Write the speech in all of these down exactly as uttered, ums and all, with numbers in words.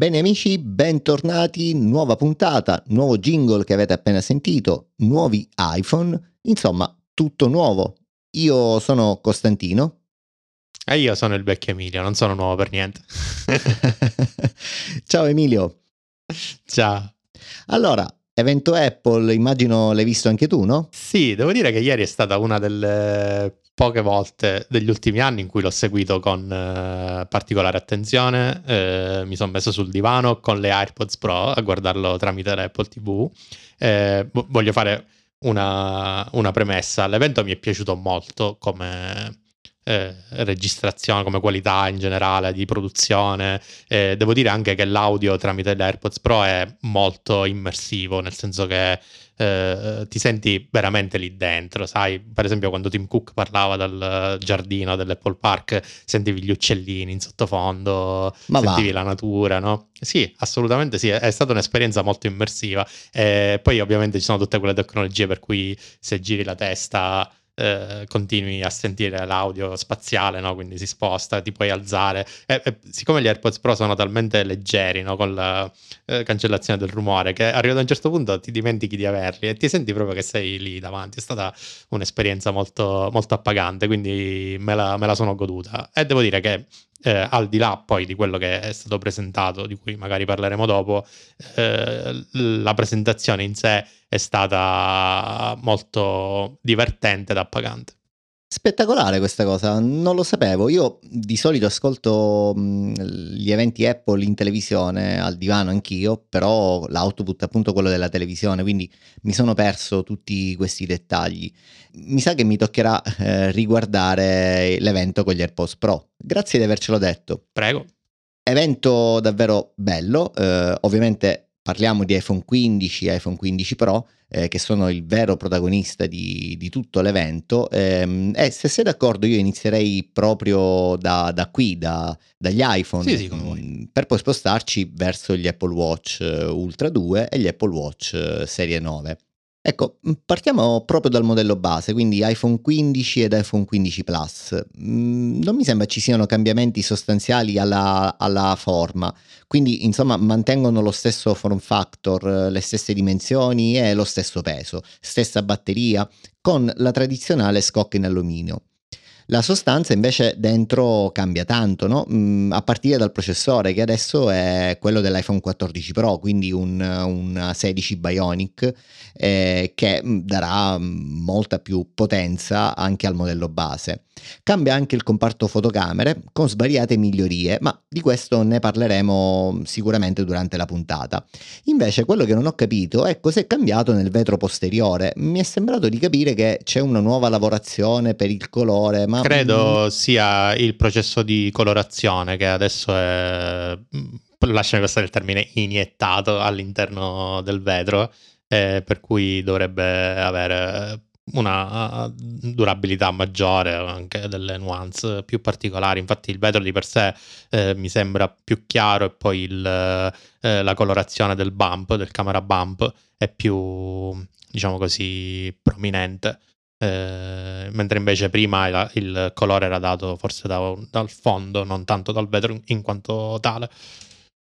Bene amici, bentornati, nuova puntata, nuovo jingle che avete appena sentito, nuovi iPhone, insomma tutto nuovo. Io sono Costantino. E io sono il vecchio Emilio, non sono nuovo per niente. Ciao Emilio. Ciao. Allora, evento Apple, immagino l'hai visto anche tu, no? Sì, devo dire che ieri è stata una delle poche volte degli ultimi anni in cui l'ho seguito con eh, particolare attenzione. Eh, mi sono messo sul divano con le AirPods Pro a guardarlo tramite l'Apple tivù. Eh, voglio fare una, una premessa. L'evento mi è piaciuto molto come... Eh, registrazione, come qualità in generale di produzione. Eh, devo dire anche che l'audio tramite le AirPods Pro è molto immersivo, nel senso che eh, ti senti veramente lì dentro, sai, per esempio quando Tim Cook parlava dal giardino dell'Apple Park sentivi gli uccellini in sottofondo. Ma sentivi va. La natura, no? Sì, assolutamente sì, è stata un'esperienza molto immersiva. Eh, poi ovviamente ci sono tutte quelle tecnologie per cui se giri la testa Eh, continui a sentire l'audio spaziale, no? Quindi si sposta, ti puoi alzare e, e, siccome gli AirPods Pro sono talmente leggeri, no? Con la eh, cancellazione del rumore, che arrivato a un certo punto ti dimentichi di averli e ti senti proprio che sei lì davanti. È stata un'esperienza molto, molto appagante, quindi me la, me la sono goduta. E devo dire che Eh, al di là poi di quello che è stato presentato, di cui magari parleremo dopo, eh, la presentazione in sé è stata molto divertente ed appagante. Spettacolare questa cosa, non lo sapevo. Io di solito ascolto mh, gli eventi Apple in televisione, al divano anch'io, però l'output è appunto quello della televisione, quindi mi sono perso tutti questi dettagli. Mi sa che mi toccherà eh, riguardare l'evento con gli AirPods Pro. Grazie di avercelo detto. Prego. Evento davvero bello, eh, ovviamente parliamo di iPhone quindici e iPhone quindici Pro, eh, che sono il vero protagonista di, di tutto l'evento. E eh, se sei d'accordo io inizierei proprio da, da qui, da, dagli iPhone, sì, sì, come vuoi, per poi spostarci verso gli Apple Watch Ultra due e gli Apple Watch Serie nove. Ecco, partiamo proprio dal modello base, quindi iPhone quindici ed iPhone quindici Plus. Non mi sembra ci siano cambiamenti sostanziali alla, alla forma, quindi insomma mantengono lo stesso form factor, le stesse dimensioni e lo stesso peso, stessa batteria, con la tradizionale scocca in alluminio. La sostanza invece dentro cambia tanto, no? A partire dal processore, che adesso è quello dell'iPhone quattordici Pro, quindi un, un A sedici Bionic, eh, che darà molta più potenza anche al modello base. Cambia anche il comparto fotocamere con svariate migliorie, ma di questo ne parleremo sicuramente durante la puntata. Invece quello che non ho capito è cos'è cambiato nel vetro posteriore. Mi è sembrato di capire che c'è una nuova lavorazione per il colore, ma credo sia il processo di colorazione che adesso è, lasciami passare il termine, iniettato all'interno del vetro, eh, per cui dovrebbe avere una durabilità maggiore, anche delle nuance più particolari. Infatti il vetro di per sé eh, mi sembra più chiaro, e poi il, eh, la colorazione del bump, del camera bump, è più, diciamo così, prominente, eh, mentre invece prima il, il colore era dato forse da, dal fondo, non tanto dal vetro in quanto tale.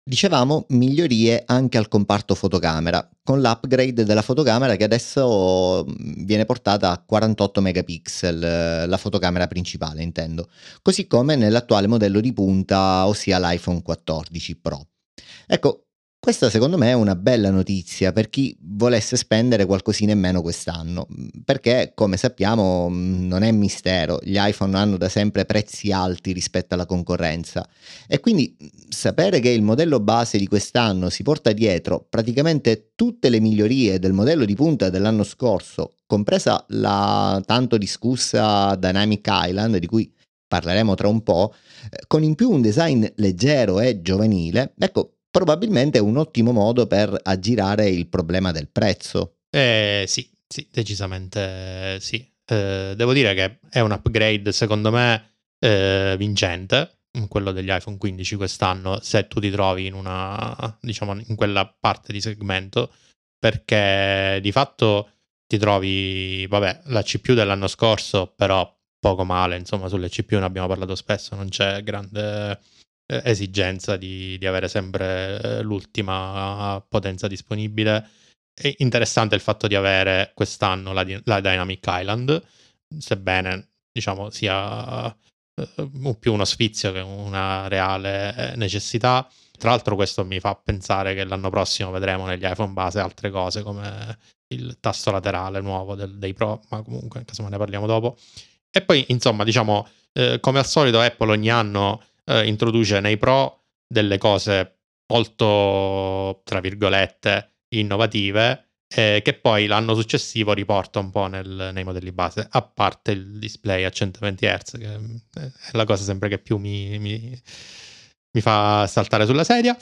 Dicevamo migliorie anche al comparto fotocamera, con l'upgrade della fotocamera che adesso viene portata a quarantotto megapixel, la fotocamera principale intendo, così come nell'attuale modello di punta, ossia l'iPhone quattordici Pro. Ecco, questa secondo me è una bella notizia per chi volesse spendere qualcosina in meno quest'anno, perché come sappiamo non è mistero, gli iPhone hanno da sempre prezzi alti rispetto alla concorrenza, e quindi sapere che il modello base di quest'anno si porta dietro praticamente tutte le migliorie del modello di punta dell'anno scorso, compresa la tanto discussa Dynamic Island, di cui parleremo tra un po', con in più un design leggero e giovanile, ecco, probabilmente è un ottimo modo per aggirare il problema del prezzo. Eh, sì, sì, decisamente sì. Eh, devo dire che è un upgrade, secondo me, eh, vincente, quello degli iPhone quindici quest'anno, se tu ti trovi in una, diciamo, in quella parte di segmento, perché di fatto ti trovi, vabbè, la C P U dell'anno scorso, però poco male, insomma, sulle C P U ne abbiamo parlato spesso, non c'è grande eh, esigenza di, di avere sempre eh, l'ultima potenza disponibile. È interessante il fatto di avere quest'anno la, la Dynamic Island, sebbene diciamo sia eh, più uno sfizio che una reale eh, necessità. Tra l'altro questo mi fa pensare che l'anno prossimo vedremo negli iPhone base altre cose come il tasto laterale nuovo del, dei Pro, ma comunque casomai ne parliamo dopo. E poi insomma diciamo eh, come al solito Apple ogni anno eh, introduce nei Pro delle cose molto tra virgolette innovative eh, che poi l'anno successivo riporta un po' nel, nei modelli base, a parte il display a centoventi hertz che è la cosa sempre che più mi, mi, mi fa saltare sulla sedia,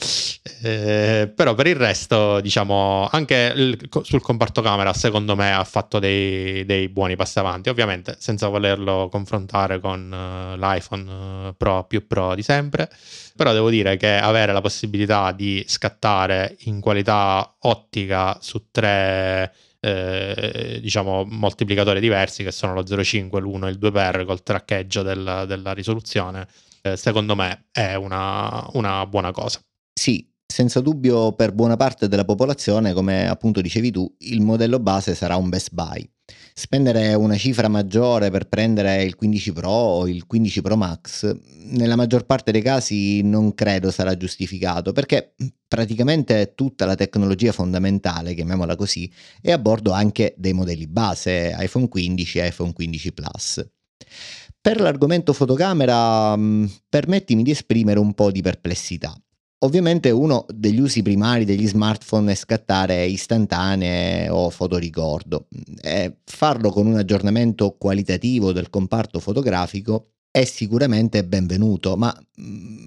eh, però per il resto diciamo anche il, sul comparto camera secondo me ha fatto dei, dei buoni passi avanti, ovviamente senza volerlo confrontare con uh, l'iPhone uh, Pro più Pro di sempre, però devo dire che avere la possibilità di scattare in qualità ottica su tre eh, diciamo moltiplicatori diversi che sono lo zero virgola cinque, l'uno e il due per col traccheggio della, della risoluzione, eh, secondo me è una, una buona cosa. Sì, senza dubbio per buona parte della popolazione, come appunto dicevi tu, il modello base sarà un best buy. Spendere una cifra maggiore per prendere il quindici Pro o il quindici Pro Max nella maggior parte dei casi non credo sarà giustificato, perché praticamente tutta la tecnologia fondamentale, chiamiamola così, è a bordo anche dei modelli base iPhone quindici e iPhone quindici Plus. Per l'argomento fotocamera permettimi di esprimere un po' di perplessità. Ovviamente uno degli usi primari degli smartphone è scattare istantanee o fotoricordo, e farlo con un aggiornamento qualitativo del comparto fotografico è sicuramente benvenuto, ma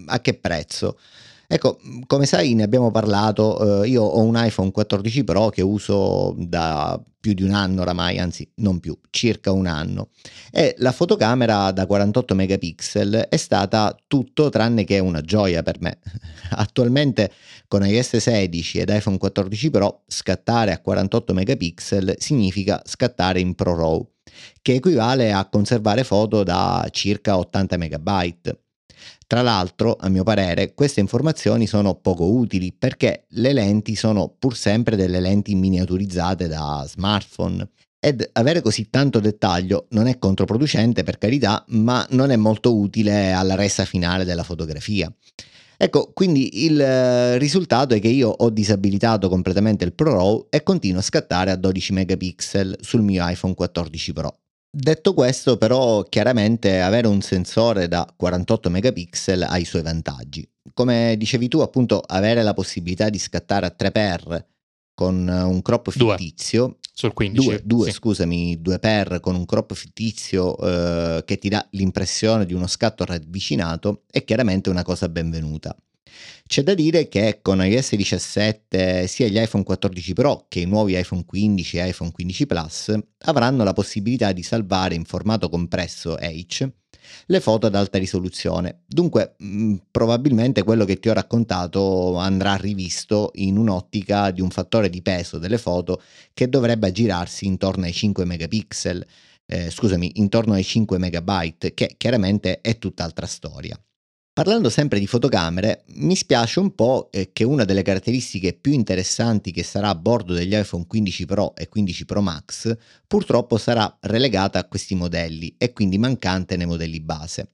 a che prezzo? Ecco, come sai ne abbiamo parlato, eh, io ho un iPhone quattordici Pro che uso da più di un anno oramai, anzi non più, circa un anno, e la fotocamera da quarantotto megapixel è stata tutto tranne che una gioia per me. Attualmente con iOS sedici ed iPhone quattordici Pro scattare a quarantotto megapixel significa scattare in ProRAW, che equivale a conservare foto da circa ottanta megabyte. Tra l'altro, a mio parere, queste informazioni sono poco utili perché le lenti sono pur sempre delle lenti miniaturizzate da smartphone ed avere così tanto dettaglio non è controproducente, per carità, ma non è molto utile alla resa finale della fotografia. Ecco, quindi il risultato è che io ho disabilitato completamente il ProRAW e continuo a scattare a dodici megapixel sul mio iPhone quattordici Pro. Detto questo, però, chiaramente avere un sensore da quarantotto megapixel ha i suoi vantaggi. Come dicevi tu, appunto, avere la possibilità di scattare a tre per con un crop fittizio. Due. Sul quindici. Due, due sì. Scusami, due per con un crop fittizio eh, che ti dà l'impressione di uno scatto ravvicinato è chiaramente una cosa benvenuta. C'è da dire che con iOS diciassette sia gli iPhone quattordici Pro che i nuovi iPhone quindici e iPhone quindici Plus avranno la possibilità di salvare in formato compresso H le foto ad alta risoluzione, dunque mh, probabilmente quello che ti ho raccontato andrà rivisto in un'ottica di un fattore di peso delle foto che dovrebbe aggirarsi intorno ai cinque megapixel, eh, scusami, intorno ai cinque megabyte, che chiaramente è tutt'altra storia. Parlando sempre di fotocamere, mi spiace un po' che una delle caratteristiche più interessanti che sarà a bordo degli iPhone quindici Pro e quindici Pro Max purtroppo sarà relegata a questi modelli e quindi mancante nei modelli base,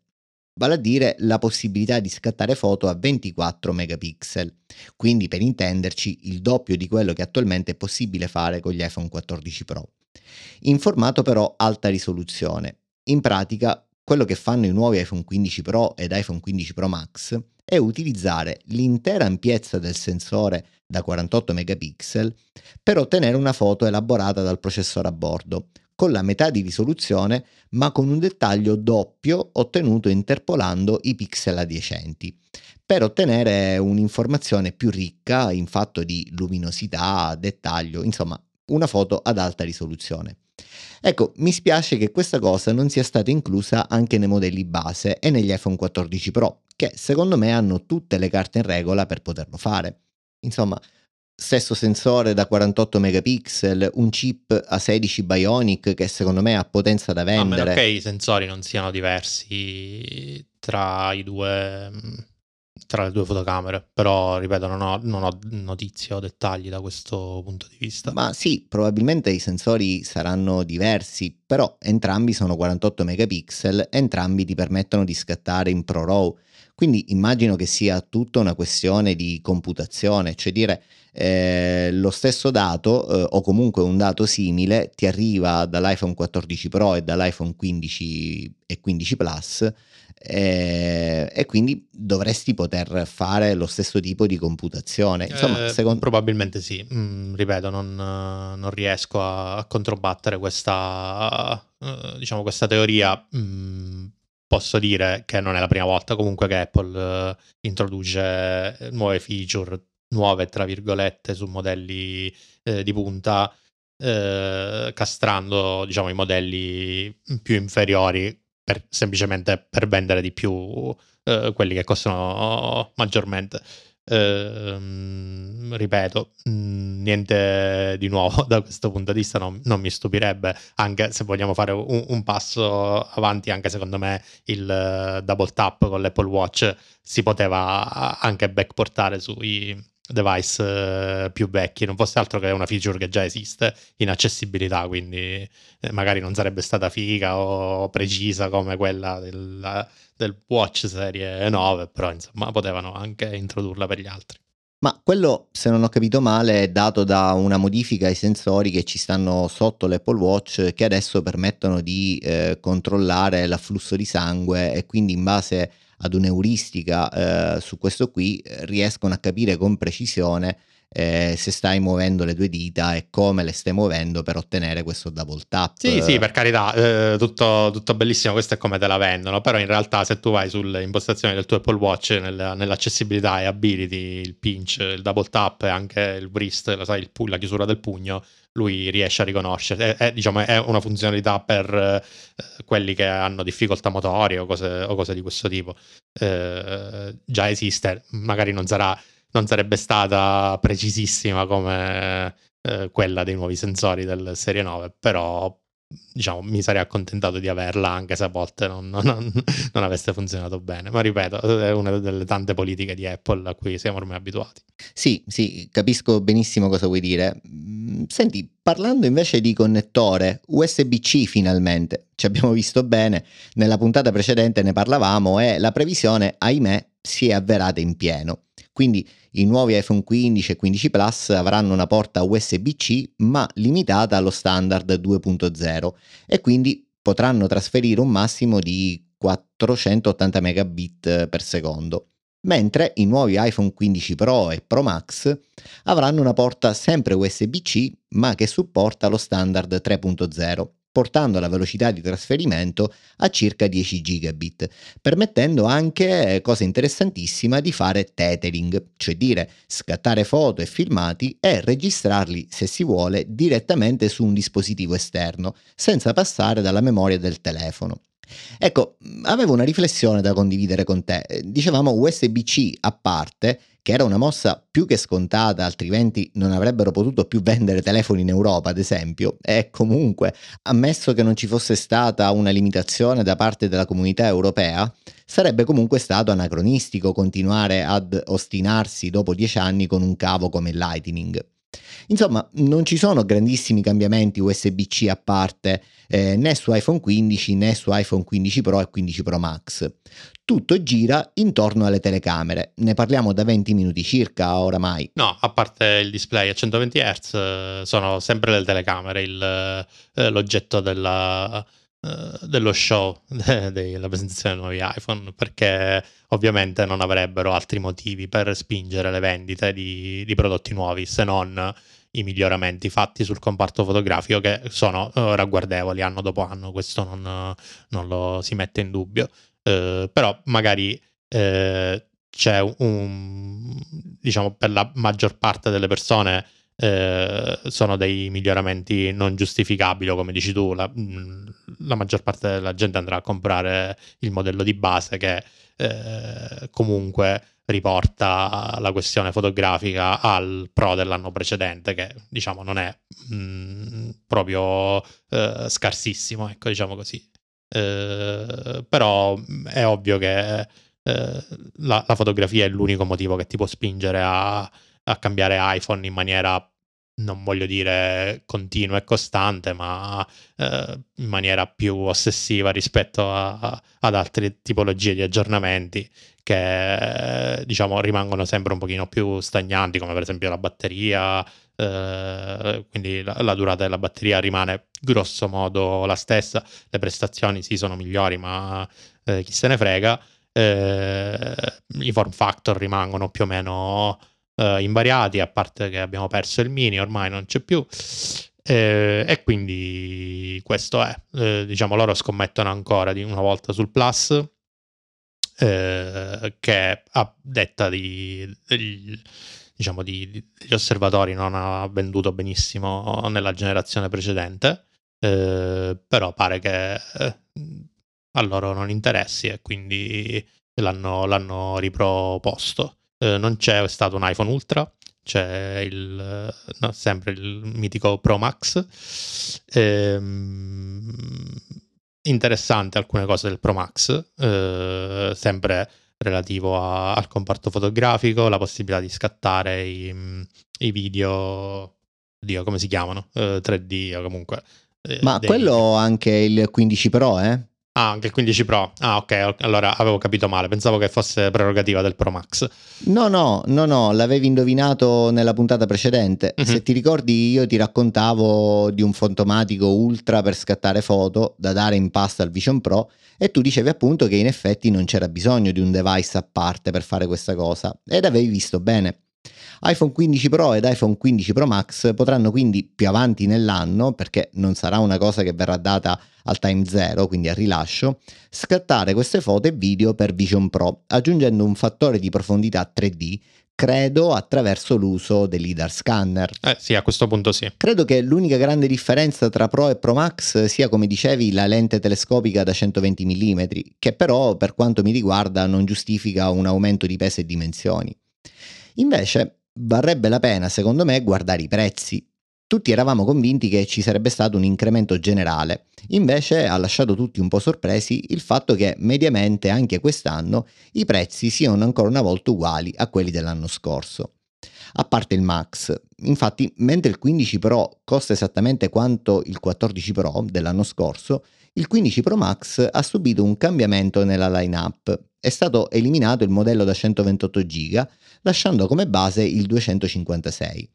vale a dire la possibilità di scattare foto a ventiquattro megapixel, quindi per intenderci il doppio di quello che attualmente è possibile fare con gli iPhone quattordici Pro, in formato però alta risoluzione. In pratica quello che fanno i nuovi iPhone quindici Pro ed iPhone quindici Pro Max è utilizzare l'intera ampiezza del sensore da quarantotto megapixel per ottenere una foto elaborata dal processore a bordo, con la metà di risoluzione ma con un dettaglio doppio ottenuto interpolando i pixel adiacenti, per ottenere un'informazione più ricca in fatto di luminosità, dettaglio, insomma una foto ad alta risoluzione. Ecco, mi spiace che questa cosa non sia stata inclusa anche nei modelli base e negli iPhone quattordici Pro, che secondo me hanno tutte le carte in regola per poterlo fare. Insomma, stesso sensore da quarantotto megapixel, un chip A sedici Bionic che secondo me ha potenza da vendere. A meno che i sensori non siano diversi tra i due tra le due fotocamere, però ripeto non ho, non ho notizie o dettagli da questo punto di vista. Ma sì, probabilmente i sensori saranno diversi, però entrambi sono quarantotto megapixel, entrambi ti permettono di scattare in ProRAW, quindi immagino che sia tutta una questione di computazione, cioè dire eh, lo stesso dato eh, o comunque un dato simile ti arriva dall'iPhone quattordici Pro e dall'iPhone quindici e quindici Plus, eh, e quindi dovresti poter fare lo stesso tipo di computazione. Insomma, eh, secondo... probabilmente sì, mm, ripeto non, non riesco a controbattere questa, diciamo, questa teoria. mm, Posso dire che non è la prima volta comunque che Apple eh, introduce nuove feature, nuove tra virgolette, su modelli eh, di punta, eh, castrando diciamo i modelli più inferiori per, semplicemente per vendere di più eh, quelli che costano maggiormente. Eh, ripeto, niente di nuovo da questo punto di vista, non, non mi stupirebbe, anche se vogliamo fare un, un passo avanti, anche secondo me il double tap con l'Apple Watch si poteva anche backportare sui device più vecchi, non fosse altro che una feature che già esiste in accessibilità, quindi magari non sarebbe stata figa o precisa come quella del, del Watch Serie nove, però insomma potevano anche introdurla per gli altri. Ma quello, se non ho capito male, è dato da una modifica ai sensori che ci stanno sotto l'Apple Watch, che adesso permettono di eh, controllare l'afflusso di sangue, e quindi in base ad un'euristica eh, su questo qui riescono a capire con precisione eh, se stai muovendo le due dita e come le stai muovendo per ottenere questo double tap. Sì, sì, per carità, eh, tutto, tutto bellissimo, questo è come te la vendono, però in realtà se tu vai sulle impostazioni del tuo Apple Watch, nel, nell'accessibilità e ability, il pinch, il double tap e anche il wrist, lo sai, il pu- la chiusura del pugno, lui riesce a riconoscere, è, è, diciamo, è una funzionalità per eh, quelli che hanno difficoltà motorie o cose, o cose di questo tipo. Eh, già esiste, magari non, sarà, non sarebbe stata precisissima come eh, quella dei nuovi sensori del Serie nove, però diciamo mi sarei accontentato di averla, anche se a volte non, non, non avesse funzionato bene, ma ripeto è una delle tante politiche di Apple a cui siamo ormai abituati. Sì, sì, capisco benissimo cosa vuoi dire. Senti, parlando invece di connettore U S B C, finalmente ci abbiamo visto bene, nella puntata precedente ne parlavamo e la previsione ahimè si è avverata in pieno, quindi i nuovi iPhone quindici e quindici Plus avranno una porta U S B C ma limitata allo standard due punto zero e quindi potranno trasferire un massimo di quattrocentottanta megabit per secondo, mentre i nuovi iPhone quindici Pro e Pro Max avranno una porta sempre U S B C ma che supporta lo standard tre punto zero, portando la velocità di trasferimento a circa dieci gigabit, permettendo anche, cosa interessantissima, di fare tethering, cioè dire scattare foto e filmati e registrarli, se si vuole, direttamente su un dispositivo esterno, senza passare dalla memoria del telefono. Ecco, avevo una riflessione da condividere con te. Dicevamo U S B C a parte, che era una mossa più che scontata, altrimenti non avrebbero potuto più vendere telefoni in Europa, ad esempio, e comunque, ammesso che non ci fosse stata una limitazione da parte della comunità europea, sarebbe comunque stato anacronistico continuare ad ostinarsi dopo dieci anni con un cavo come il Lightning. Insomma, non ci sono grandissimi cambiamenti U S B C a parte eh, né su iPhone quindici né su iPhone quindici Pro e quindici Pro Max. Tutto gira intorno alle telecamere, ne parliamo da venti minuti circa oramai. No, a parte il display a centoventi hertz sono sempre le telecamere il, eh, l'oggetto della... dello show della de, de presentazione dei nuovi iPhone, perché ovviamente non avrebbero altri motivi per spingere le vendite di, di prodotti nuovi se non i miglioramenti fatti sul comparto fotografico, che sono uh, ragguardevoli anno dopo anno, questo non, non lo si mette in dubbio, uh, però magari uh, c'è un, diciamo, per la maggior parte delle persone Eh, sono dei miglioramenti non giustificabili, come dici tu, la, la maggior parte della gente andrà a comprare il modello di base che eh, comunque riporta la questione fotografica al Pro dell'anno precedente, che diciamo non è mh, proprio eh, scarsissimo, ecco, diciamo così, eh, però è ovvio che eh, la, la fotografia è l'unico motivo che ti può spingere a, a cambiare iPhone in maniera, non voglio dire continua e costante, ma eh, in maniera più ossessiva rispetto a, a, ad altre tipologie di aggiornamenti che eh, diciamo rimangono sempre un pochino più stagnanti, come per esempio la batteria, eh, quindi la, la durata della batteria rimane grosso modo la stessa, le prestazioni sì sono migliori, ma eh, chi se ne frega, eh, i form factor rimangono più o meno invariati, a parte che abbiamo perso il mini, ormai non c'è più, eh, e quindi questo è, eh, diciamo loro scommettono ancora di una volta sul Plus, eh, che a detta di, di, diciamo di, di, degli osservatori non ha venduto benissimo nella generazione precedente, eh, però pare che eh, a loro non interessi e quindi l'hanno, l'hanno riproposto. Uh, non c'è stato un iPhone Ultra, c'è il, no, sempre il mitico Pro Max. Ehm, interessante alcune cose del Pro Max, eh, sempre relativo a, al comparto fotografico, la possibilità di scattare i, i video, oddio, come si chiamano? Eh, tre D o comunque. Eh, Ma dei... quello anche il quindici Pro, eh? Ah, anche il quindici Pro. Ah, ok, allora avevo capito male, pensavo che fosse prerogativa del Pro Max. No, no, no, no, l'avevi indovinato nella puntata precedente. Mm-hmm. Se ti ricordi, io ti raccontavo di un fantomatico ultra per scattare foto da dare in pasta al Vision Pro e tu dicevi appunto che in effetti non c'era bisogno di un device a parte per fare questa cosa ed avevi visto bene. iPhone quindici Pro ed iPhone quindici Pro Max potranno quindi più avanti nell'anno, perché non sarà una cosa che verrà data al time zero, quindi al rilascio, scattare queste foto e video per Vision Pro, aggiungendo un fattore di profondità tre D, credo attraverso l'uso del LiDAR scanner. Eh sì, a questo punto sì. Credo che l'unica grande differenza tra Pro e Pro Max sia, come dicevi, la lente telescopica da centoventi millimetri, che però, per quanto mi riguarda, non giustifica un aumento di peso e dimensioni. Invece varrebbe la pena, secondo me, guardare i prezzi. Tutti eravamo convinti che ci sarebbe stato un incremento generale, invece ha lasciato tutti un po' sorpresi il fatto che mediamente anche quest'anno i prezzi siano ancora una volta uguali a quelli dell'anno scorso. A parte il Max, infatti, mentre il quindici Pro costa esattamente quanto il quattordici Pro dell'anno scorso, il quindici Pro Max ha subito un cambiamento nella line-up. È stato eliminato il modello da centoventotto giga, lasciando come base il duecentocinquantasei.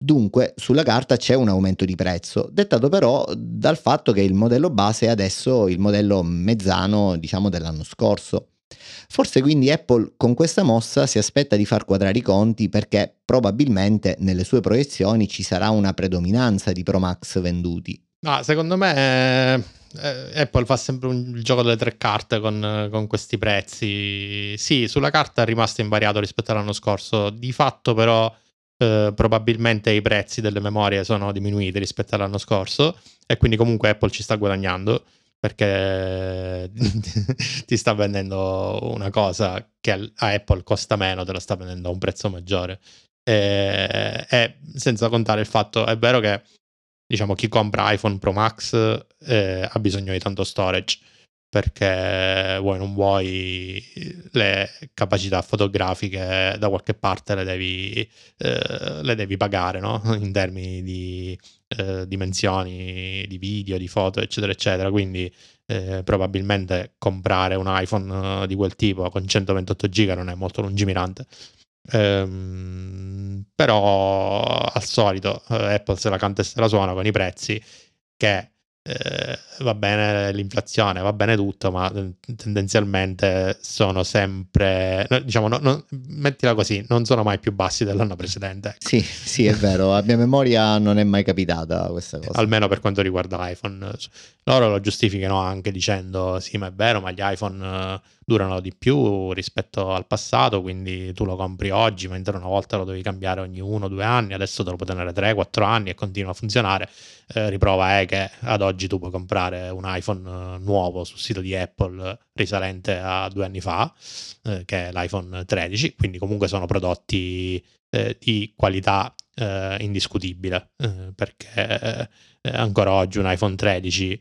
Dunque, sulla carta c'è un aumento di prezzo, dettato però dal fatto che il modello base è adesso il modello mezzano, diciamo, dell'anno scorso. Forse quindi Apple con questa mossa si aspetta di far quadrare i conti, perché probabilmente nelle sue proiezioni ci sarà una predominanza di Pro Max venduti. Ah, secondo me eh, Apple fa sempre un, il gioco delle tre carte con, con questi prezzi. Sì, sulla carta è rimasto invariato rispetto all'anno scorso, di fatto però eh, probabilmente i prezzi delle memorie sono diminuiti rispetto all'anno scorso e quindi comunque Apple ci sta guadagnando, perché ti sta vendendo una cosa che a Apple costa meno, te la sta vendendo a un prezzo maggiore, e, e senza contare il fatto, è vero che diciamo chi compra iPhone Pro Max eh, ha bisogno di tanto storage, perché vuoi non vuoi le capacità fotografiche da qualche parte le devi, eh, le devi pagare, no? In termini di eh, dimensioni di video, di foto, eccetera eccetera, quindi eh, probabilmente comprare un iPhone di quel tipo con centoventotto giga non è molto lungimirante. Ehm, però al solito eh, Apple se la canta e se la suona con i prezzi, che Eh, va bene l'inflazione, va bene tutto, ma tendenzialmente sono sempre, diciamo, no, no, mettila così, non sono mai più bassi dell'anno precedente, ecco. Sì, sì, è vero, a mia memoria non è mai capitata questa cosa, almeno per quanto riguarda iPhone. Loro lo giustificano anche dicendo sì, ma è vero, ma gli iPhone durano di più rispetto al passato, quindi tu lo compri oggi, mentre una volta lo dovevi cambiare ogni uno o due anni, adesso te lo puoi tenere tre quattro anni e continua a funzionare. Eh, riprova è che ad oggi tu puoi comprare un iPhone nuovo sul sito di Apple risalente a due anni fa, eh, che è l'iPhone tredici, quindi comunque sono prodotti eh, di qualità eh, indiscutibile, eh, perché eh, ancora oggi un iPhone tredici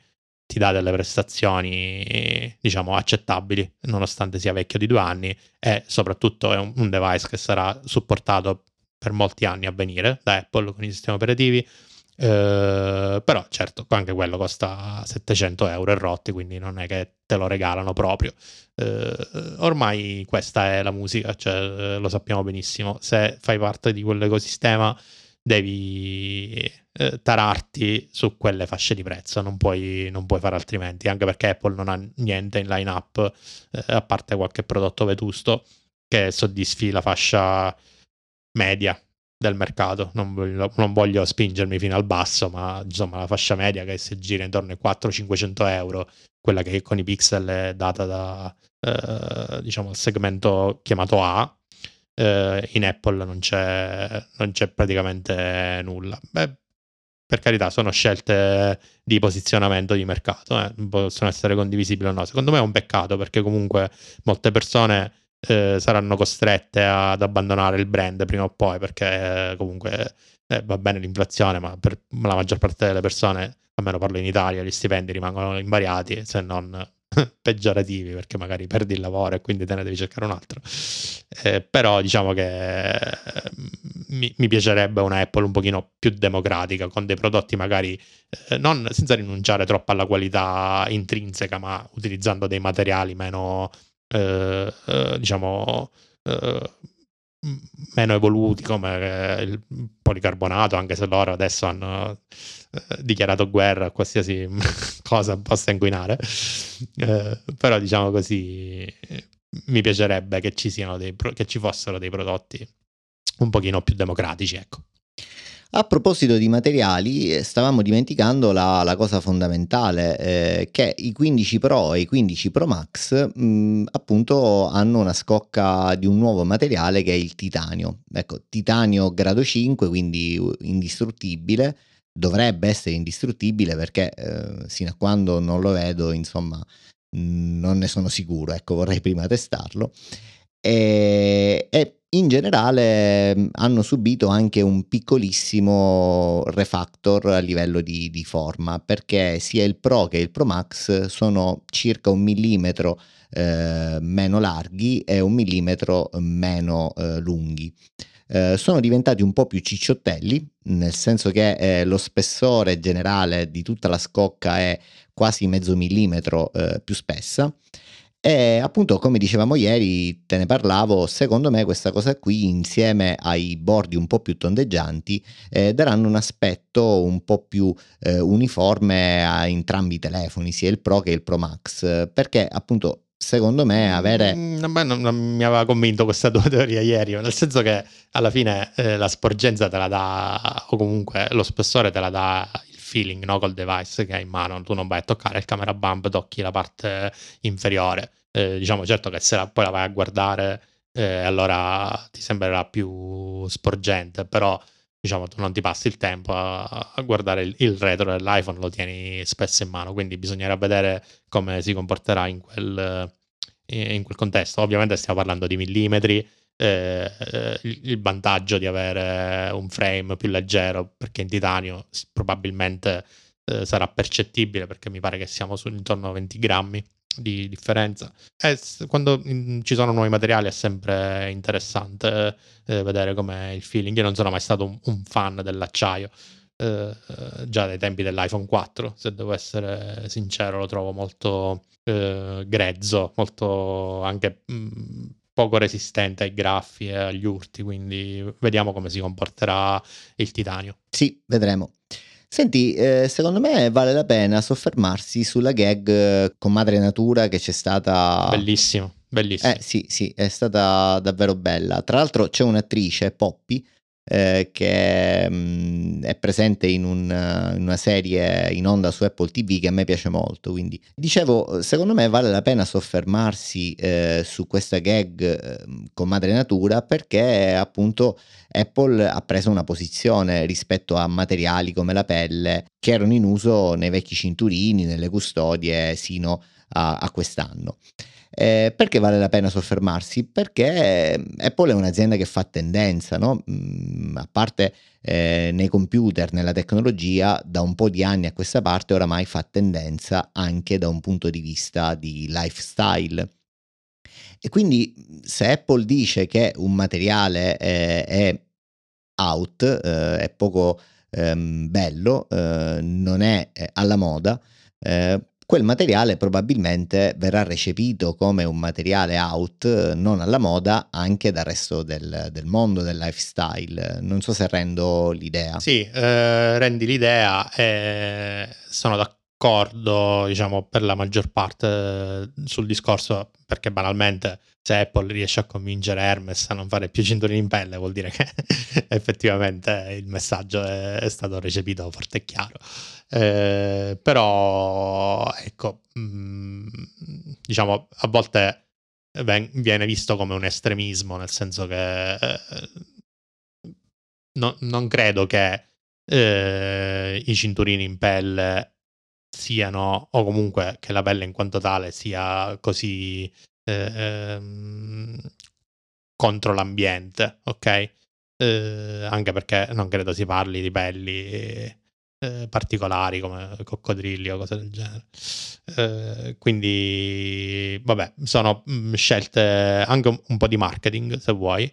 ti dà delle prestazioni, diciamo, accettabili, nonostante sia vecchio di due anni, e soprattutto è un, un device che sarà supportato per molti anni a venire da Apple con i sistemi operativi. Eh, però certo, anche quello costa settecento euro e rotti, quindi non è che te lo regalano proprio. Eh, ormai questa è la musica, cioè lo sappiamo benissimo, se fai parte di quell'ecosistema devi eh, tararti su quelle fasce di prezzo, non puoi, non puoi fare altrimenti, anche perché Apple non ha niente in line up, eh, a parte qualche prodotto vetusto, che soddisfi la fascia media del mercato. Non voglio, non voglio spingermi fino al basso, ma insomma la fascia media che si gira intorno ai quattrocento cinquecento euro, quella che con i pixel è data da eh, diciamo il segmento chiamato A, eh, in Apple non c'è, non c'è praticamente nulla. Beh, per carità, sono scelte di posizionamento di mercato, eh, possono essere condivisibili o no. Secondo me è un peccato, perché comunque molte persone Eh, saranno costrette ad abbandonare il brand prima o poi, perché eh, comunque eh, va bene l'inflazione, ma per la maggior parte delle persone, almeno parlo in Italia, gli stipendi rimangono invariati, se non peggiorativi, perché magari perdi il lavoro e quindi te ne devi cercare un altro. Eh, però diciamo che eh, mi, mi piacerebbe una Apple un pochino più democratica, con dei prodotti magari eh, non senza rinunciare troppo alla qualità intrinseca, ma utilizzando dei materiali meno Eh, eh, diciamo eh, meno evoluti, come il policarbonato, anche se loro adesso hanno eh, dichiarato guerra a qualsiasi cosa possa inquinare, eh, però diciamo così, eh, mi piacerebbe che ci siano dei pro- che ci fossero dei prodotti un pochino più democratici, ecco. A proposito di materiali, stavamo dimenticando la, la cosa fondamentale, eh, che i quindici Pro e i quindici Pro Max mh, appunto hanno una scocca di un nuovo materiale che è il titanio. Ecco, titanio grado cinque, quindi indistruttibile, dovrebbe essere indistruttibile, perché eh, sino a quando non lo vedo, insomma, mh, non ne sono sicuro, ecco, vorrei prima testarlo. E, e in generale hanno subito anche un piccolissimo refactor a livello di, di forma, perché sia il Pro che il Pro Max sono circa un millimetro eh, meno larghi e un millimetro meno eh, lunghi. Eh, sono diventati un po' più cicciottelli, nel senso che eh, lo spessore generale di tutta la scocca è quasi mezzo millimetro eh, più spessa. E appunto, come dicevamo ieri, te ne parlavo, secondo me questa cosa qui, insieme ai bordi un po' più tondeggianti, eh, daranno un aspetto un po' più eh, uniforme a entrambi i telefoni, sia il Pro che il Pro Max, perché appunto secondo me avere... Non, non, non mi aveva convinto questa tua teoria ieri, nel senso che alla fine eh, la sporgenza te la dà, o comunque lo spessore te la dà feeling, no? Col device che hai in mano, tu non vai a toccare il camera bump, tocchi la parte inferiore, eh, diciamo. Certo che se la, poi la vai a guardare, eh, allora ti sembrerà più sporgente, però diciamo tu non ti passi il tempo a, a guardare il, il retro dell'iPhone, lo tieni spesso in mano, quindi bisognerà vedere come si comporterà in quel, in quel contesto. Ovviamente stiamo parlando di millimetri. Eh, eh, il vantaggio di avere un frame più leggero, perché in titanio probabilmente eh, sarà percettibile, perché mi pare che siamo su intorno a venti grammi di differenza. E quando in, ci sono nuovi materiali è sempre interessante eh, vedere com'è il feeling. Io non sono mai stato un, un fan dell'acciaio, eh, eh, già dai tempi dell'iPhone quattro, se devo essere sincero, lo trovo molto eh, grezzo, molto anche mh, poco resistente ai graffi e agli urti, quindi vediamo come si comporterà il titanio. Sì, vedremo. Senti, eh, secondo me vale la pena soffermarsi sulla gag con Madre Natura che c'è stata... Bellissimo, bellissimo. Eh, sì, sì, è stata davvero bella. Tra l'altro c'è un'attrice, Poppy, eh, che mh, è presente in, un, in una serie in onda su Apple T V che a me piace molto, quindi dicevo, secondo me vale la pena soffermarsi eh, su questa gag eh, con Madre Natura, perché appunto Apple ha preso una posizione rispetto a materiali come la pelle che erano in uso nei vecchi cinturini, nelle custodie sino a, a quest'anno. Eh, perché vale la pena soffermarsi? Perché Apple è un'azienda che fa tendenza, no? Mm, a parte eh, nei computer, nella tecnologia, da un po' di anni a questa parte oramai fa tendenza anche da un punto di vista di lifestyle. E quindi se Apple dice che un materiale eh, è out, eh, è poco ehm, bello, eh, non è alla moda, eh, quel materiale probabilmente verrà recepito come un materiale out, non alla moda, anche dal resto del, del mondo del lifestyle. Non so se rendo l'idea. Sì, eh, rendi l'idea, e sono d'accordo, diciamo, per la maggior parte sul discorso, perché banalmente se Apple riesce a convincere Hermes a non fare più cinturini in pelle vuol dire che effettivamente il messaggio è, è stato recepito forte e chiaro. Eh, però ecco, mh, diciamo a volte ven- viene visto come un estremismo, nel senso che eh, no, non credo che eh, i cinturini in pelle siano, o comunque che la pelle in quanto tale sia così Eh, contro l'ambiente, ok? Eh, anche perché non credo si parli di pelli eh, particolari come coccodrilli o cose del genere. Eh, quindi vabbè, sono mh, scelte anche un, un po' di marketing, se vuoi,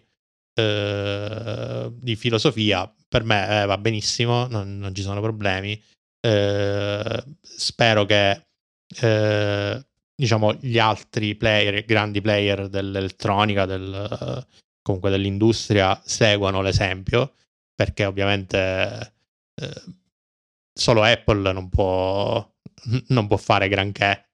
eh, di filosofia. Per me eh, va benissimo, non, non ci sono problemi. Eh, spero che eh, diciamo gli altri player, grandi player dell'elettronica, del, comunque dell'industria, seguono l'esempio, perché ovviamente eh, solo Apple non può non può fare granché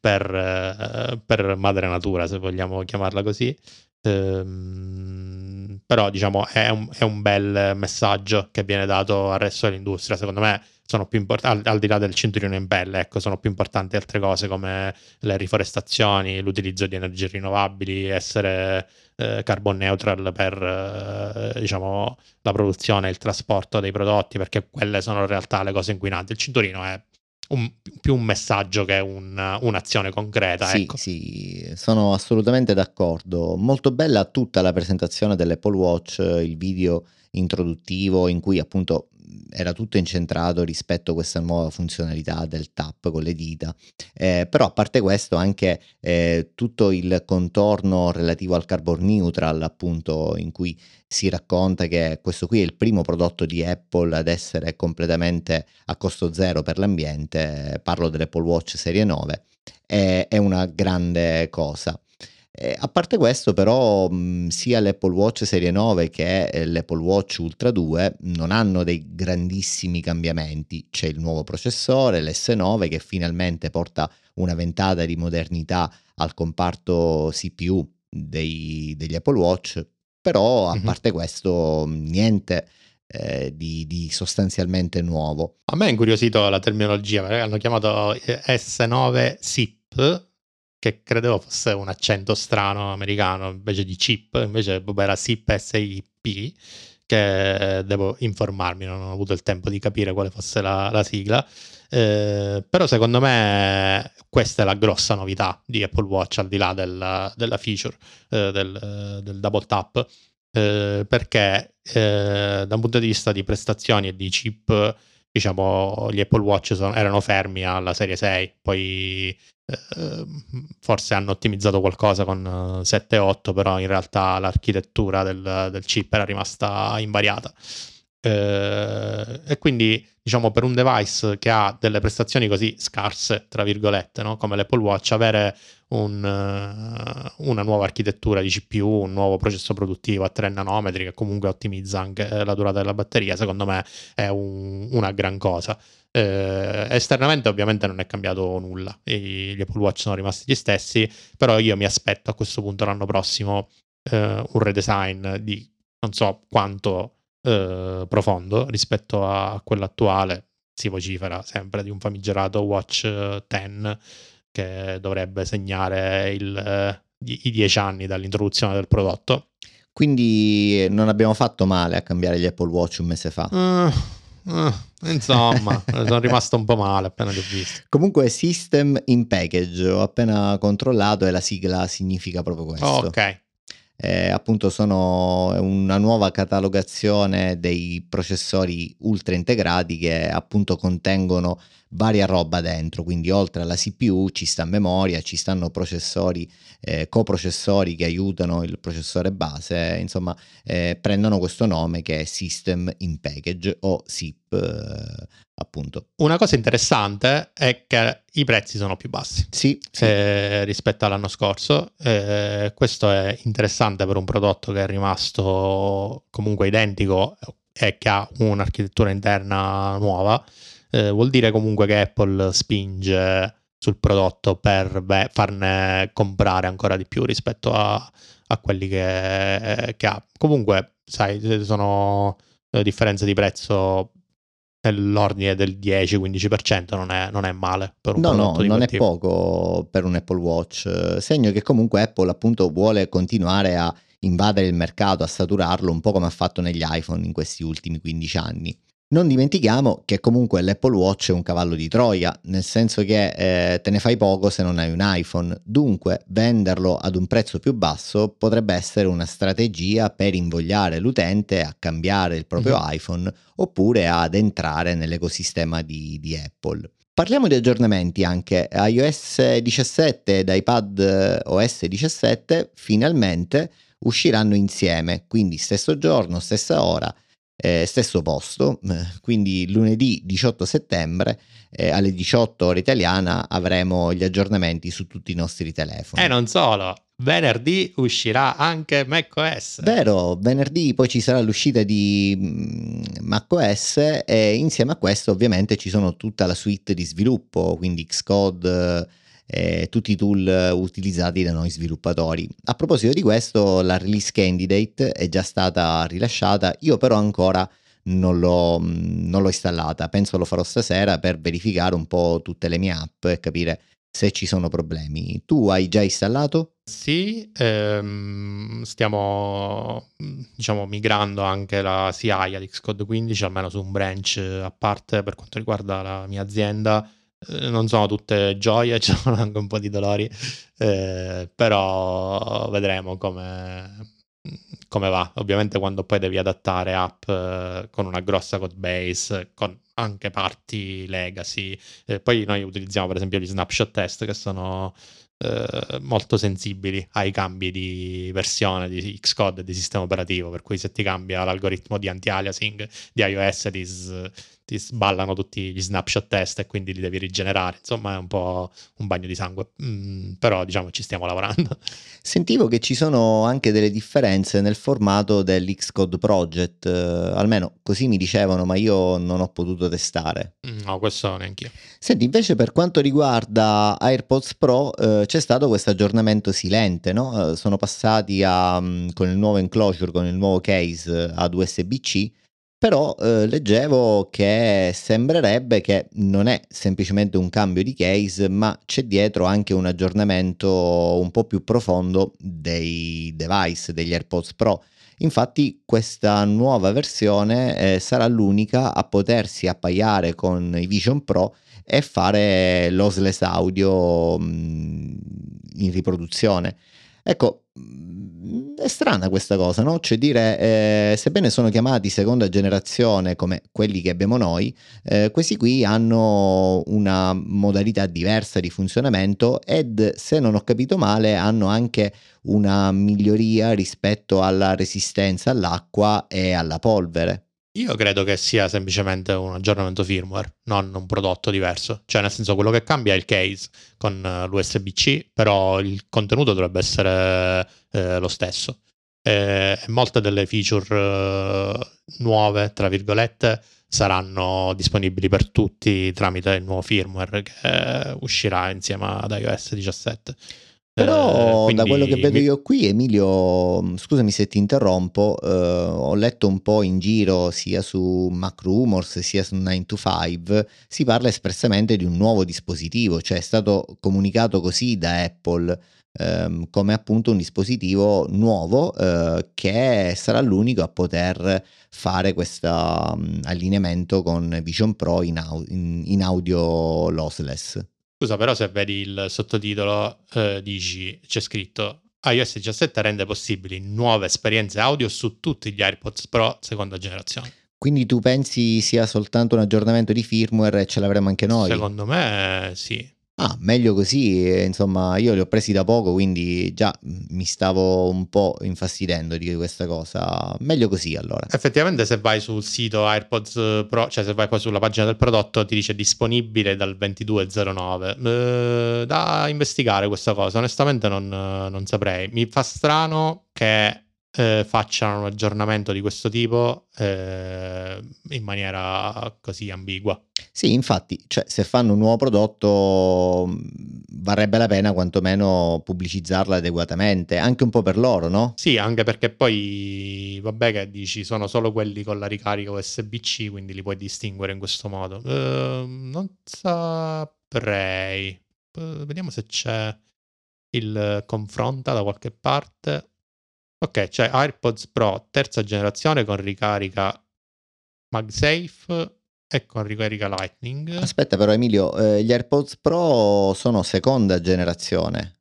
per, eh, per madre natura, se vogliamo chiamarla così. Ehm, però diciamo è un, è un bel messaggio che viene dato al resto dell'industria. Secondo me sono più importanti, al, al di là del cinturino in pelle, ecco, sono più importanti altre cose come le riforestazioni, l'utilizzo di energie rinnovabili, essere eh, carbon neutral per eh, diciamo la produzione e il trasporto dei prodotti, perché quelle sono in realtà le cose inquinanti. Il cinturino è un, più un messaggio che un, un'azione concreta. Sì, ecco. Sì, sono assolutamente d'accordo. Molto bella tutta la presentazione dell'Apple Watch, il video introduttivo in cui appunto era tutto incentrato rispetto a questa nuova funzionalità del tap con le dita, eh, però a parte questo anche eh, tutto il contorno relativo al carbon neutral, appunto, in cui si racconta che questo qui è il primo prodotto di Apple ad essere completamente a costo zero per l'ambiente. Parlo dell'Apple Watch Serie nove, è, è una grande cosa. Eh, a parte questo però mh, sia l'Apple Watch Serie nove che eh, l'Apple Watch Ultra due non hanno dei grandissimi cambiamenti. C'è il nuovo processore, l'S nove, che finalmente porta una ventata di modernità al comparto C P U dei, degli Apple Watch, però a mm-hmm. parte questo niente eh, di, di sostanzialmente nuovo. A me è incuriosito la terminologia, perché hanno chiamato S nove S I P, che credevo fosse un accento strano americano, invece di chip, invece era S I P, S I P, che devo informarmi, non ho avuto il tempo di capire quale fosse la, la sigla, eh, però secondo me questa è la grossa novità di Apple Watch, al di là della, della feature, eh, del, del double tap, eh, perché eh, da un punto di vista di prestazioni e di chip, diciamo, gli Apple Watch sono, erano fermi alla Serie sei, poi forse hanno ottimizzato qualcosa con sette otto, però in realtà l'architettura del, del chip era rimasta invariata, eh, e quindi diciamo per un device che ha delle prestazioni così scarse, tra virgolette, no? Come l'Apple Watch, avere un, una nuova architettura di C P U, un nuovo processo produttivo a tre nanometri che comunque ottimizza anche la durata della batteria, secondo me è un, una gran cosa. Eh, esternamente ovviamente non è cambiato nulla, e gli Apple Watch sono rimasti gli stessi, però io mi aspetto a questo punto l'anno prossimo eh, un redesign di non so quanto eh, profondo rispetto a quello attuale. Si vocifera sempre di un famigerato Watch dieci che dovrebbe segnare il, eh, i dieci anni dall'introduzione del prodotto, quindi non abbiamo fatto male a cambiare gli Apple Watch un mese fa. uh. eh, insomma, sono rimasto un po' male appena l'ho visto. Comunque System in Package, ho appena controllato e la sigla significa proprio questo. Oh, ok. Eh, appunto sono una nuova catalogazione dei processori ultra integrati che appunto contengono varia roba dentro, quindi oltre alla C P U ci sta memoria, ci stanno processori, eh, coprocessori che aiutano il processore base, insomma eh, prendono questo nome che è System in Package o S I P eh, appunto. Una cosa interessante è che i prezzi sono più bassi sì, sì. Eh, rispetto all'anno scorso, eh, questo è interessante per un prodotto che è rimasto comunque identico e che ha un'architettura interna nuova. Eh, vuol dire comunque che Apple spinge sul prodotto per beh, farne comprare ancora di più rispetto a, a quelli che, eh, che ha. Comunque, sai, sono eh, differenze di prezzo nell'ordine del dieci quindici per cento, non è, non è male per un no, prodotto. No, di non quel è tipo. Poco per un Apple Watch. Segno che comunque Apple appunto vuole continuare a invadere il mercato, a saturarlo, un po' come ha fatto negli iPhone in questi ultimi quindici anni. Non dimentichiamo che comunque l'Apple Watch è un cavallo di Troia, nel senso che eh, te ne fai poco se non hai un iPhone, dunque venderlo ad un prezzo più basso potrebbe essere una strategia per invogliare l'utente a cambiare il proprio mm-hmm. iPhone oppure ad entrare nell'ecosistema di, di Apple. Parliamo di aggiornamenti anche, iOS diciassette ed iPad O S diciassette finalmente usciranno insieme, quindi stesso giorno, stessa ora. Eh, stesso posto, quindi lunedì diciotto settembre eh, alle diciotto ore italiana avremo gli aggiornamenti su tutti i nostri telefoni. E non solo, venerdì uscirà anche macOS. Vero, venerdì poi ci sarà l'uscita di macOS e insieme a questo ovviamente ci sono tutta la suite di sviluppo, quindi Xcode, eh, tutti i tool utilizzati da noi sviluppatori. A proposito di questo, la release candidate è già stata rilasciata, io però ancora non l'ho, non l'ho installata, penso lo farò stasera per verificare un po' tutte le mie app e capire se ci sono problemi. Tu hai già installato? Sì, ehm, stiamo diciamo migrando anche la C I ad Xcode quindici, almeno su un branch a parte per quanto riguarda la mia azienda. Non sono tutte gioie, ci sono anche un po' di dolori, eh, però vedremo come, come va. Ovviamente quando poi devi adattare app eh, con una grossa code base, con anche parti legacy. Eh, poi noi utilizziamo per esempio gli snapshot test che sono eh, molto sensibili ai cambi di versione di Xcode e di sistema operativo, per cui se ti cambia l'algoritmo di anti-aliasing di iOS ti ti sballano tutti gli snapshot test e quindi li devi rigenerare, insomma è un po' un bagno di sangue, mm, però diciamo ci stiamo lavorando. Sentivo che ci sono anche delle differenze nel formato dell'Xcode Project, eh, almeno così mi dicevano, ma io non ho potuto testare. No, questo neanch'io. Senti, invece per quanto riguarda AirPods Pro eh, c'è stato questo aggiornamento silente, no? Eh, sono passati a, con il nuovo enclosure, con il nuovo case ad U S B C, però eh, leggevo che sembrerebbe che non è semplicemente un cambio di case, ma c'è dietro anche un aggiornamento un po' più profondo dei device, degli AirPods Pro. Infatti questa nuova versione eh, sarà l'unica a potersi appaiare con i Vision Pro e fare lossless audio mh, in riproduzione. Ecco, è strana questa cosa, no? Cioè dire, eh, sebbene sono chiamati seconda generazione come quelli che abbiamo noi, eh, questi qui hanno una modalità diversa di funzionamento ed, se non ho capito male, hanno anche una miglioria rispetto alla resistenza all'acqua e alla polvere. Io credo che sia semplicemente un aggiornamento firmware, non un prodotto diverso. Cioè, nel senso, quello che cambia è il case con l'U S B C, però il contenuto dovrebbe essere eh, lo stesso. E molte delle feature eh, nuove, tra virgolette, saranno disponibili per tutti tramite il nuovo firmware che uscirà insieme ad iOS diciassette. Però eh, quindi... da quello che vedo io qui, Emilio, scusami se ti interrompo, eh, ho letto un po' in giro sia su MacRumors sia su nine to five, si parla espressamente di un nuovo dispositivo, cioè è stato comunicato così da Apple, ehm, come appunto un dispositivo nuovo eh, che sarà l'unico a poter fare questo um, allineamento con Vision Pro in, au- in, in audio lossless. Scusa, però se vedi il sottotitolo eh, dici, c'è scritto i O S diciassette rende possibili nuove esperienze audio su tutti gli AirPods Pro seconda generazione. Quindi tu pensi sia soltanto un aggiornamento di firmware e ce l'avremo anche noi? Secondo me sì. Ah, meglio così, insomma io li ho presi da poco, quindi già mi stavo un po' infastidendo di questa cosa, meglio così allora. Effettivamente se vai sul sito AirPods Pro, cioè se vai poi sulla pagina del prodotto ti dice disponibile dal ventidue zero nove, eh, da investigare questa cosa, onestamente non, non saprei, mi fa strano che eh, facciano un aggiornamento di questo tipo eh, in maniera così ambigua. Sì, infatti, cioè, se fanno un nuovo prodotto varrebbe la pena quantomeno pubblicizzarla adeguatamente, anche un po' per loro, no? Sì, anche perché poi, vabbè che dici, sono solo quelli con la ricarica U S B C, quindi li puoi distinguere in questo modo. Uh, non saprei. Uh, vediamo se c'è il confronta da qualche parte. Ok, c'è AirPods Pro terza generazione con ricarica MagSafe. Ecco, ricarica Lightning. Aspetta però Emilio, eh, gli AirPods Pro sono seconda generazione.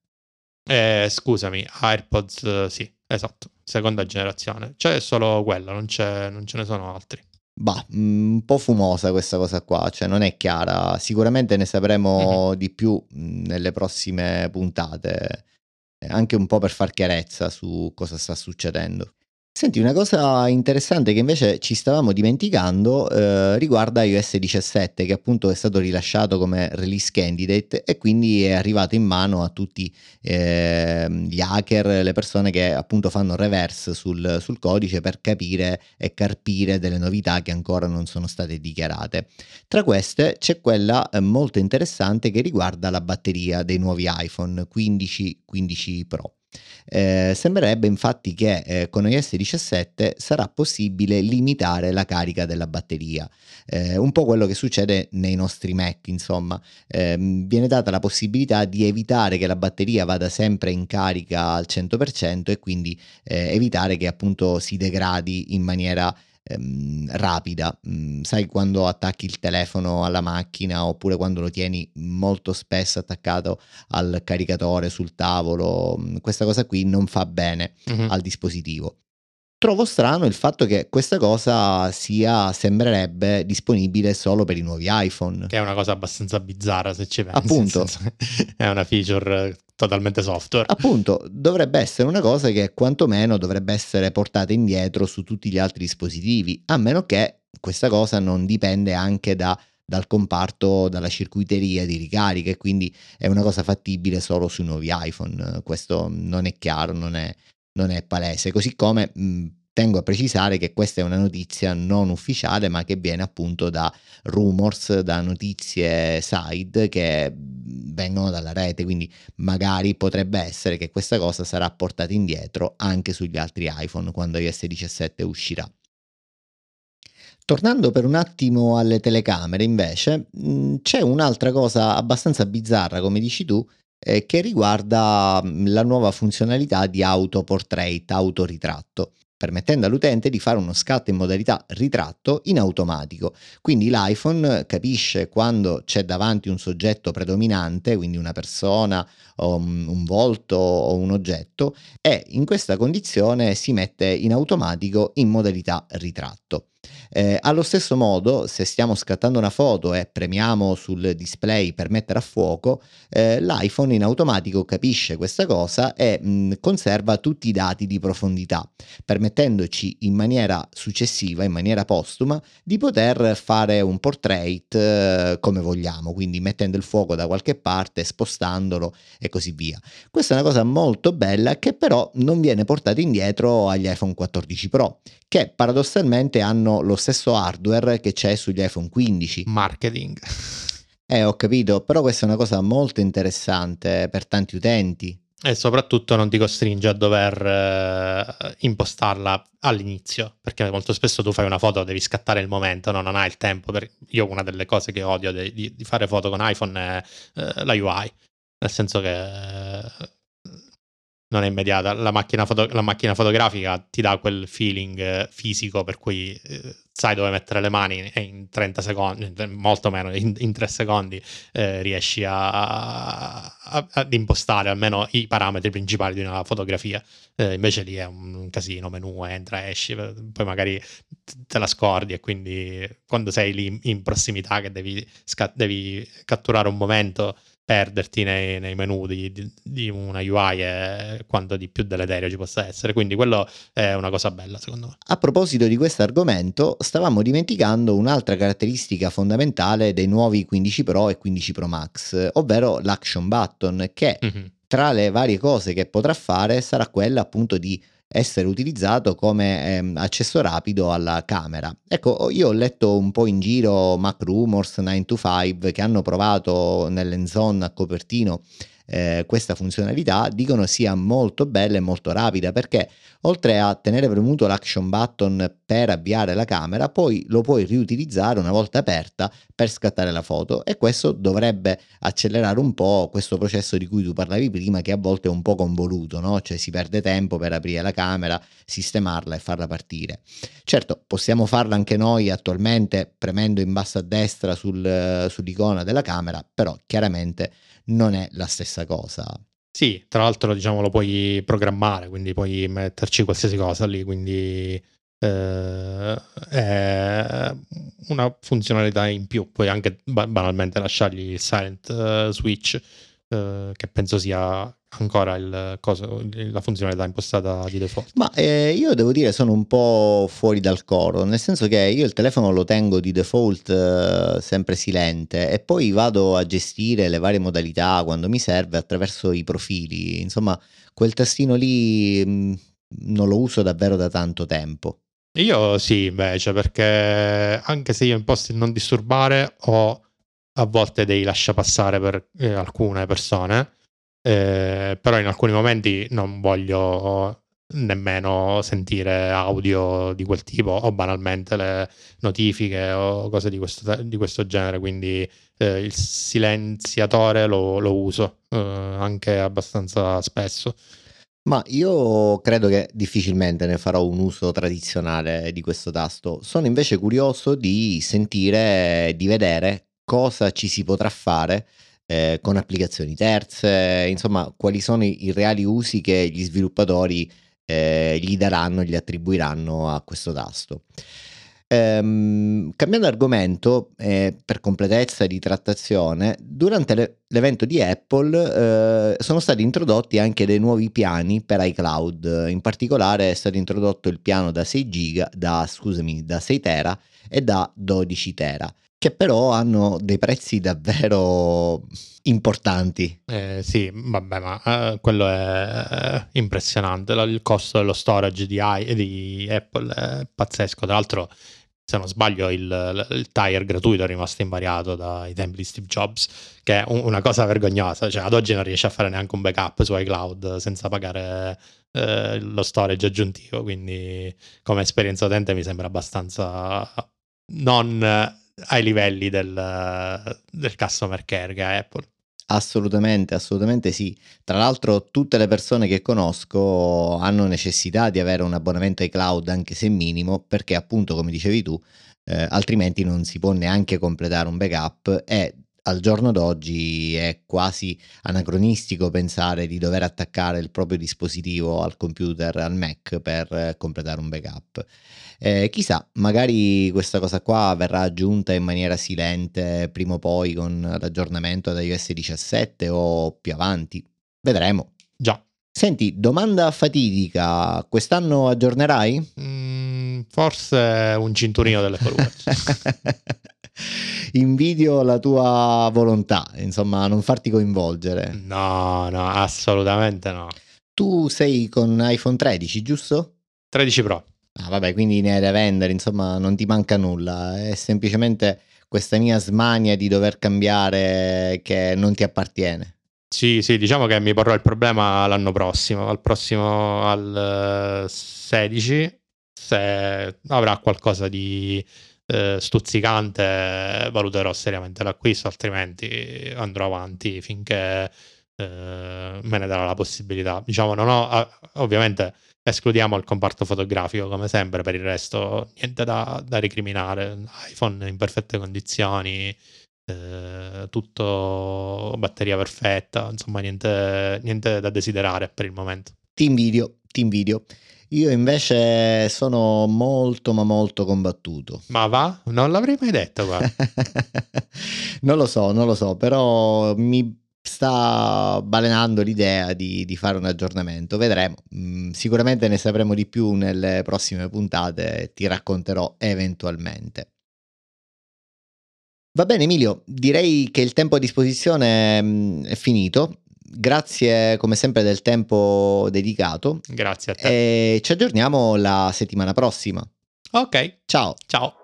Eh, scusami, AirPods eh, sì, esatto, seconda generazione. C'è solo quella, non, c'è, non ce ne sono altri. Bah, un po' fumosa questa cosa qua, cioè non è chiara. Sicuramente ne sapremo mm-hmm. di più nelle prossime puntate, anche un po' per far chiarezza su cosa sta succedendo. Senti, una cosa interessante che invece ci stavamo dimenticando eh, riguarda i O S diciassette, che appunto è stato rilasciato come release candidate e quindi è arrivato in mano a tutti eh, gli hacker, le persone che appunto fanno reverse sul, sul codice per capire e carpire delle novità che ancora non sono state dichiarate. Tra queste c'è quella molto interessante che riguarda la batteria dei nuovi iPhone quindici, quindici Pro. Eh, sembrerebbe infatti che eh, con i O S diciassette sarà possibile limitare la carica della batteria, eh, un po' quello che succede nei nostri Mac, insomma eh, viene data la possibilità di evitare che la batteria vada sempre in carica al cento per cento e quindi eh, evitare che appunto si degradi in maniera Ehm, rapida, mm, sai, quando attacchi il telefono alla macchina oppure quando lo tieni molto spesso attaccato al caricatore sul tavolo, mh, questa cosa qui non fa bene mm-hmm. al dispositivo. Trovo strano il fatto che questa cosa sia, sembrerebbe disponibile solo per i nuovi iPhone, che è una cosa abbastanza bizzarra se ci pensi, appunto è una feature totalmente software, appunto dovrebbe essere una cosa che quantomeno dovrebbe essere portata indietro su tutti gli altri dispositivi, a meno che questa cosa non dipende anche da dal comparto, dalla circuiteria di ricarica, e quindi è una cosa fattibile solo sui nuovi iPhone. Questo non è chiaro, non è Non è palese, così come mh, tengo a precisare che questa è una notizia non ufficiale, ma che viene appunto da rumors, da notizie side che vengono dalla rete, quindi magari potrebbe essere che questa cosa sarà portata indietro anche sugli altri iPhone quando i O S diciassette uscirà. Tornando per un attimo alle telecamere invece, mh, c'è un'altra cosa abbastanza bizzarra, come dici tu, che riguarda la nuova funzionalità di autoportrait, autoritratto, permettendo all'utente di fare uno scatto in modalità ritratto in automatico. Quindi l'iPhone capisce quando c'è davanti un soggetto predominante, quindi una persona, o un volto o un oggetto, e in questa condizione si mette in automatico in modalità ritratto. Eh, allo stesso modo, se stiamo scattando una foto e premiamo sul display per mettere a fuoco, eh, l'iPhone in automatico capisce questa cosa e mh, conserva tutti i dati di profondità, permettendoci in maniera successiva, in maniera postuma, di poter fare un portrait eh, come vogliamo, quindi mettendo il fuoco da qualche parte, spostandolo e così via. Questa è una cosa molto bella che però non viene portata indietro agli iPhone quattordici Pro, che paradossalmente hanno lo stesso hardware che c'è sugli iPhone quindici. Marketing. Eh, ho capito, però questa è una cosa molto interessante per tanti utenti. E soprattutto non ti costringe a dover eh, impostarla all'inizio, perché molto spesso tu fai una foto, devi scattare il momento, no? Non hai il tempo. Per... Io una delle cose che odio di, di, di fare foto con iPhone è eh, la U I, nel senso che eh, non è immediata. La macchina, foto... la macchina fotografica ti dà quel feeling eh, fisico per cui eh, sai dove mettere le mani e in trenta secondi, molto meno, in, in tre secondi eh, riesci a, a, ad impostare almeno i parametri principali di una fotografia. Eh, invece lì è un casino, menu, entra, esci, poi magari te la scordi, e quindi quando sei lì in prossimità che devi, scat- devi catturare un momento, perderti nei, nei menu di, di, di una U I è quanto di più deleterio ci possa essere, quindi quello è una cosa bella secondo me. A proposito di questo argomento, stavamo dimenticando un'altra caratteristica fondamentale dei nuovi quindici Pro e quindici Pro Max, ovvero l'Action Button, che mm-hmm. tra le varie cose che potrà fare sarà quella appunto di essere utilizzato come ehm, accesso rapido alla camera. Ecco, io ho letto un po' in giro MacRumors, nine to five, che hanno provato nell'Enzone a Copertino eh, questa funzionalità, dicono sia molto bella e molto rapida, perché oltre a tenere premuto l'action button per avviare la camera, poi lo puoi riutilizzare una volta aperta per scattare la foto, e questo dovrebbe accelerare un po' questo processo di cui tu parlavi prima, che a volte è un po' convoluto, no? Cioè si perde tempo per aprire la camera, sistemarla e farla partire. Certo, possiamo farla anche noi attualmente premendo in basso a destra sul, sull'icona della camera, però chiaramente non è la stessa cosa. Sì, tra l'altro diciamo lo puoi programmare, quindi puoi metterci qualsiasi cosa lì, quindi eh, è una funzionalità in più. Puoi anche banalmente lasciargli il silent uh, switch, uh, che penso sia ancora il coso, la funzionalità impostata di default. Ma eh, io devo dire sono un po' fuori dal coro, nel senso che io il telefono lo tengo di default eh, sempre silente, e poi vado a gestire le varie modalità quando mi serve attraverso i profili. Insomma, quel tastino lì mh, non lo uso davvero da tanto tempo. Io sì, invece, perché anche se io imposto il non disturbare, ho a volte dei lasciapassare per eh, alcune persone. Eh, però in alcuni momenti non voglio nemmeno sentire audio di quel tipo, o banalmente le notifiche o cose di questo, di questo genere, quindi eh, il silenziatore lo, lo uso eh, anche abbastanza spesso. Ma io credo che difficilmente ne farò un uso tradizionale di questo tasto. Sono invece curioso di sentire, di vedere cosa ci si potrà fare Eh, con applicazioni terze, insomma quali sono i, i reali usi che gli sviluppatori eh, gli daranno, gli attribuiranno a questo tasto. Ehm, cambiando argomento, eh, per completezza di trattazione, durante le, l'evento di Apple eh, sono stati introdotti anche dei nuovi piani per iCloud. In particolare è stato introdotto il piano da sei giga, da, scusami, da sei tera e da dodici tera, che però hanno dei prezzi davvero importanti. Eh, sì, vabbè, ma eh, quello è eh, impressionante. Il costo dello storage di, I, di Apple è pazzesco. Tra l'altro, se non sbaglio, il, il tier gratuito è rimasto invariato dai tempi di Steve Jobs, che è un, una cosa vergognosa. Cioè, ad oggi non riesce a fare neanche un backup su iCloud senza pagare eh, lo storage aggiuntivo. Quindi, come esperienza utente, mi sembra abbastanza non... ai livelli del, del customer care che ha Apple. Assolutamente, assolutamente sì. Tra l'altro tutte le persone che conosco hanno necessità di avere un abbonamento ai cloud, anche se minimo, perché appunto come dicevi tu eh, altrimenti non si può neanche completare un backup, e al giorno d'oggi è quasi anacronistico pensare di dover attaccare il proprio dispositivo al computer, al Mac, per completare un backup. Eh, chissà, magari questa cosa qua verrà aggiunta in maniera silente prima o poi con l'aggiornamento ad iOS diciassette o più avanti. Vedremo. Già. Senti, domanda fatidica, quest'anno aggiornerai? Mm, forse un cinturino delle Watch. Invidio la tua volontà, insomma, non farti coinvolgere. No, no, assolutamente no. Tu sei con iPhone tredici, giusto? tredici Pro. Ah, vabbè, quindi ne hai da vendere, insomma, non ti manca nulla. È semplicemente questa mia smania di dover cambiare che non ti appartiene. Sì, sì, diciamo che mi porrò il problema l'anno prossimo, al prossimo, al sedici, se avrà qualcosa di eh, stuzzicante valuterò seriamente l'acquisto, altrimenti andrò avanti finché eh, me ne darà la possibilità. Diciamo, non ho, ovviamente escludiamo il comparto fotografico come sempre, per il resto niente da, da recriminare, iPhone in perfette condizioni, Eh, tutto batteria perfetta, insomma niente, niente da desiderare per il momento. Ti invidio, ti invidio. Io invece sono molto ma molto combattuto. Ma va? Non l'avrei mai detto, guarda. Non lo so, non lo so, però mi sta balenando l'idea di, di fare un aggiornamento. Vedremo, mm, sicuramente ne sapremo di più nelle prossime puntate, ti racconterò eventualmente. Va bene Emilio, direi che il tempo a disposizione è finito, grazie come sempre del tempo dedicato. Grazie a te. E ci aggiorniamo la settimana prossima. Ok. Ciao. Ciao.